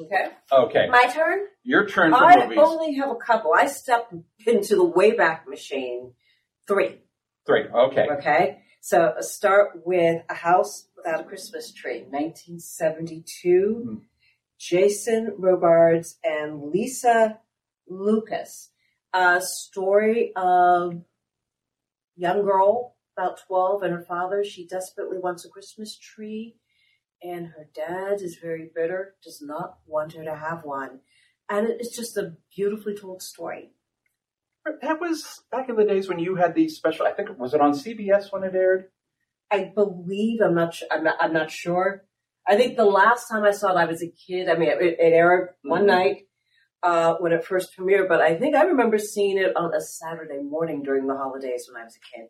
Okay. Okay. My turn? Your turn for movies. I only have a couple. I stepped into the Wayback Machine 3. 3, okay. Okay. So start with A House Without a Christmas Tree, 1972. Mm-hmm. Jason Robards and Lisa Lucas. A story of young girl, about 12, and her father. She desperately wants a Christmas tree. And her dad is very bitter, does not want her to have one. And it's just a beautifully told story. That was back in the days when you had these special, I think, was it on CBS when it aired? I believe, I'm not sure. I think the last time I saw it, I was a kid. I mean, it aired one night when it first premiered, but I think I remember seeing it on a Saturday morning during the holidays when I was a kid.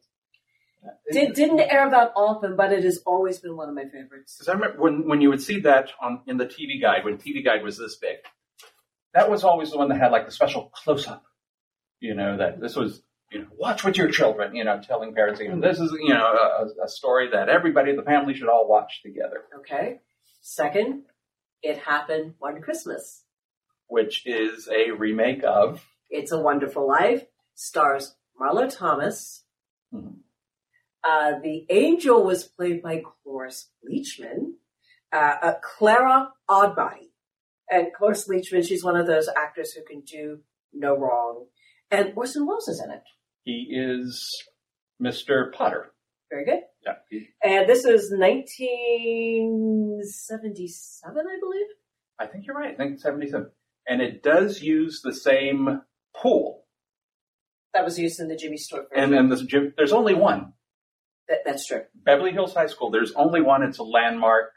It didn't air that often, but it has always been one of my favorites. Because I remember when you would see that in the TV Guide, when TV Guide was this big, that was always the one that had like the special close-up. You know, that this was, you know, watch with your children, you know, telling parents, you know, this is, you know, a story that everybody in the family should all watch together. Okay. Second, It Happened One Christmas. Which is a remake of? It's a Wonderful Life, stars Marlo Thomas. Mm-hmm. The angel was played by Cloris Leachman, Clara Oddbody. And Cloris Leachman, she's one of those actors who can do no wrong. And Orson Welles is in it. He is Mr. Potter. Very good. Yeah. And this is 1977, I believe? I think you're right. I think 1977. And it does use the same pool. That was used in the Jimmy Stewart version. And then there's only one. That's true. Beverly Hills High School, there's only one. It's a landmark.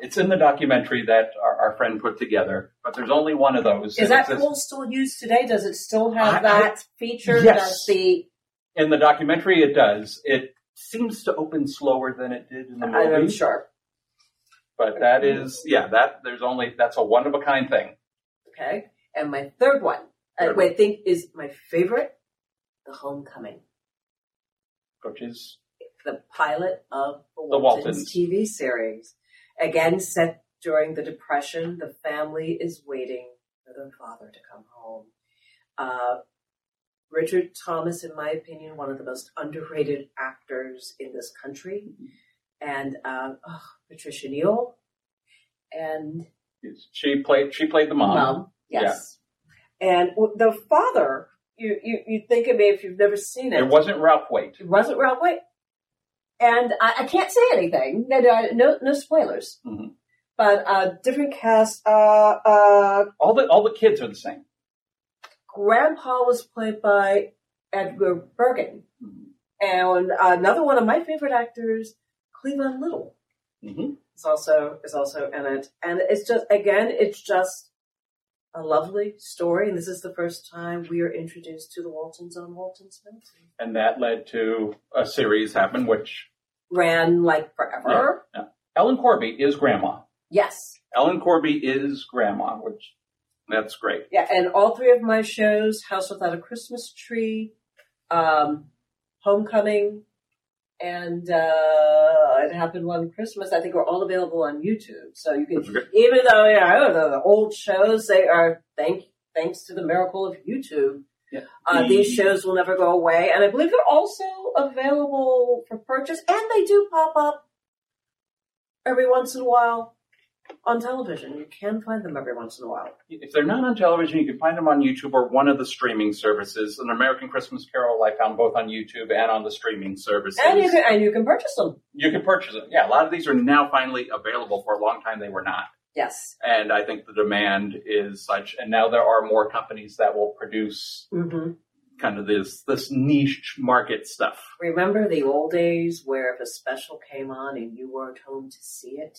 It's in the documentary that our friend put together, but there's only one of those. Is that pool still used today? Does it still have that feature? Yes. In the documentary, it does. It seems to open slower than it did in the movie. I'm sure. But that is, that's a one-of-a-kind thing. Okay. And my third one, I think is my favorite, The Homecoming. Which is? The pilot of the Waltons TV series. Again, set during the Depression, the family is waiting for their father to come home. Richard Thomas, in my opinion, one of the most underrated actors in this country. And Patricia Neal. And she played the mom. Yes. Yeah. And the father, you think of me if you've never seen it. It wasn't Ralph Waite. And I can't say anything. No spoilers. Mm-hmm. But different cast. All the kids are the same. Grandpa was played by Edgar Bergen, mm-hmm. and another one of my favorite actors, Cleveland Little, mm-hmm. is also in it. And it's just a lovely story. And this is the first time we are introduced to the Waltons on Walton's Mountain. And that led to a series happened, which ran like forever. Yeah. Ellen Corby is Grandma. Yes. Ellen Corby is Grandma, which that's great. Yeah. And all three of my shows, House Without a Christmas Tree, Homecoming, and It Happened One Christmas, I think, are all available on YouTube. So you can, even though, the old shows, they are, thanks to the miracle of YouTube, yeah. These shows will never go away. And I believe they're also available for purchase, and they do pop up every once in a while on television. You can find them every once in a while. If they're not on television, you can find them on YouTube or one of the streaming services. An American Christmas Carol I found both on YouTube and on the streaming services. And you can purchase them. You can purchase them. Yeah, a lot of these are now finally available. For a long time, they were not. Yes. And I think the demand is such. And now there are more companies that will produce mm-hmm. kind of this niche market stuff. Remember the old days where if a special came on and you weren't home to see it?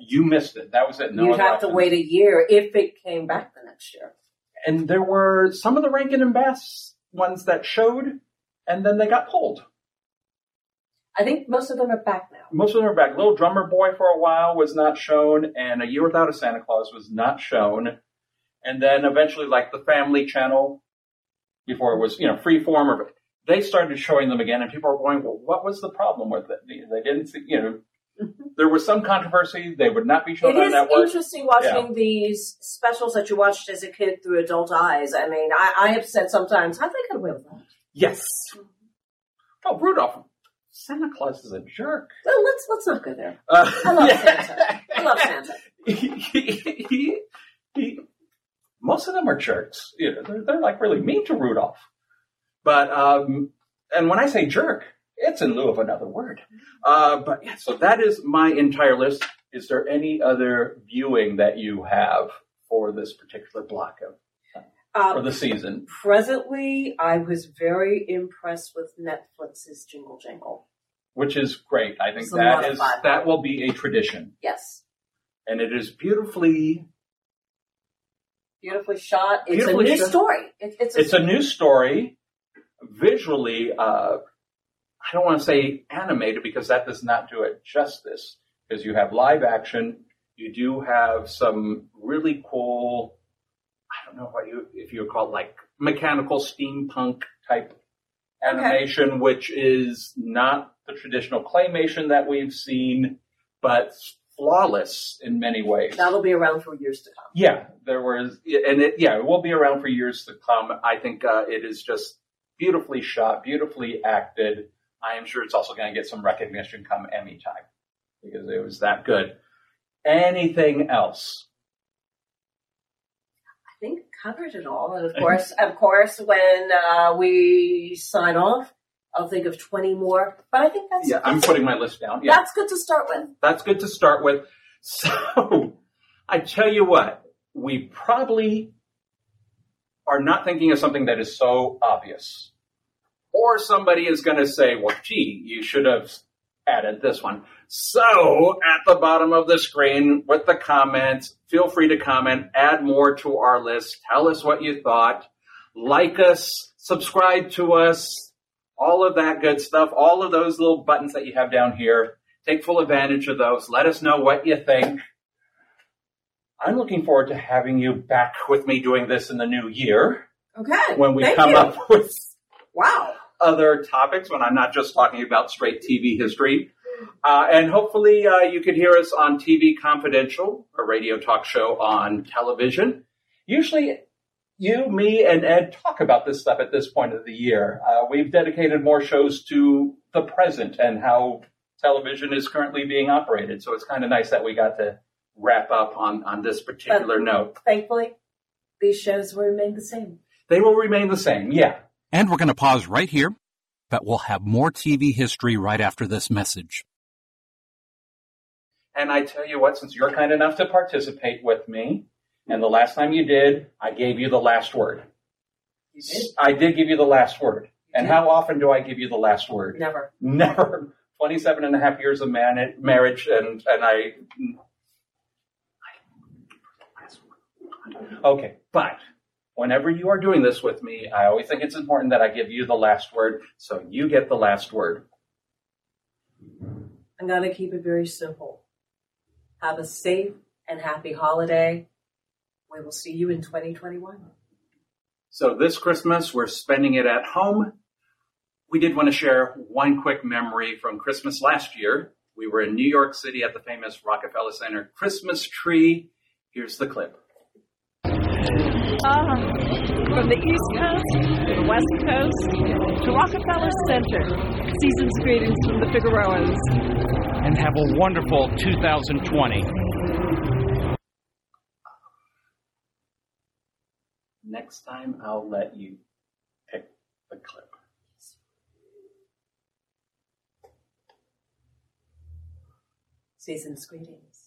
You missed it. That was it. No, you'd have to wait a year if it came back the next year. And there were some of the Rankin and Bass ones that showed, and then they got pulled. I think most of them are back now. Most of them are back. Little Drummer Boy for a while was not shown, and A Year Without a Santa Claus was not shown. And then eventually, like the Family Channel, before it was, Freeform, or they started showing them again, and people were going, well, what was the problem with it? They didn't see, There was some controversy. They would not be shown on network. It is interesting watching these specials that you watched as a kid through adult eyes. I mean, I have said sometimes, how did I get away with that? Yes. Oh, Rudolph. Santa Claus is a jerk. Well, let's not go there. I love Santa. I love Santa. He most of them are jerks. You know, they're like really mean to Rudolph. But, and when I say jerk, it's in lieu of another word. But yeah, so that is my entire list. Is there any other viewing that you have for this particular block of or the season? Presently, I was very impressed with Netflix's Jingle Jangle, which is great. I think that will be a tradition. Yes, and it is beautifully shot. It's a new story. It's a new story. Visually, I don't want to say animated because that does not do it justice. Because you have live action, you do have some really cool, I don't know what if you would call it like mechanical steampunk type animation, which is not the traditional claymation that we've seen, but flawless in many ways. That'll be around for years to come. Yeah, it will be around for years to come. I think it is just beautifully shot, beautifully acted. I am sure it's also going to get some recognition come Emmy time because it was that good. Anything else? I think covered it all. And of course, when we sign off, I'll think of 20 more. But I think that's I'm putting my list down. Yeah. That's good to start with. So I tell you what, we probably are not thinking of something that is so obvious. Or somebody is going to say, well, gee, you should have added this one. So at the bottom of the screen with the comments, feel free to comment, add more to our list. Tell us what you thought. Like us, subscribe to us, all of that good stuff, all of those little buttons that you have down here. Take full advantage of those. Let us know what you think. I'm looking forward to having you back with me doing this in the new year. Okay. When we come up with other topics, when I'm not just talking about straight TV history. And hopefully you can hear us on TV Confidential, a radio talk show on television. Usually you, me, and Ed talk about this stuff at this point of the year. We've dedicated more shows to the present and how television is currently being operated. So it's kind of nice that we got to wrap up on this particular note. Thankfully, these shows will remain the same. They will remain the same, yeah. And we're going to pause right here, but we'll have more TV history right after this message. And I tell you what, since you're kind enough to participate with me, and the last time you did, I gave you the last word. You did? I did give you the last word. And how often do I give you the last word? Never. Never. 27 and a half years of marriage, and okay, but whenever you are doing this with me, I always think it's important that I give you the last word, so you get the last word. I'm going to keep it very simple. Have a safe and happy holiday. We will see you in 2021. So this Christmas, we're spending it at home. We did want to share one quick memory from Christmas last year. We were in New York City at the famous Rockefeller Center Christmas tree. Here's the clip. From the East Coast to the West Coast to Rockefeller Center. Season's greetings from the Figueroas. And have a wonderful 2020. Next time, I'll let you pick the clip. Season's greetings.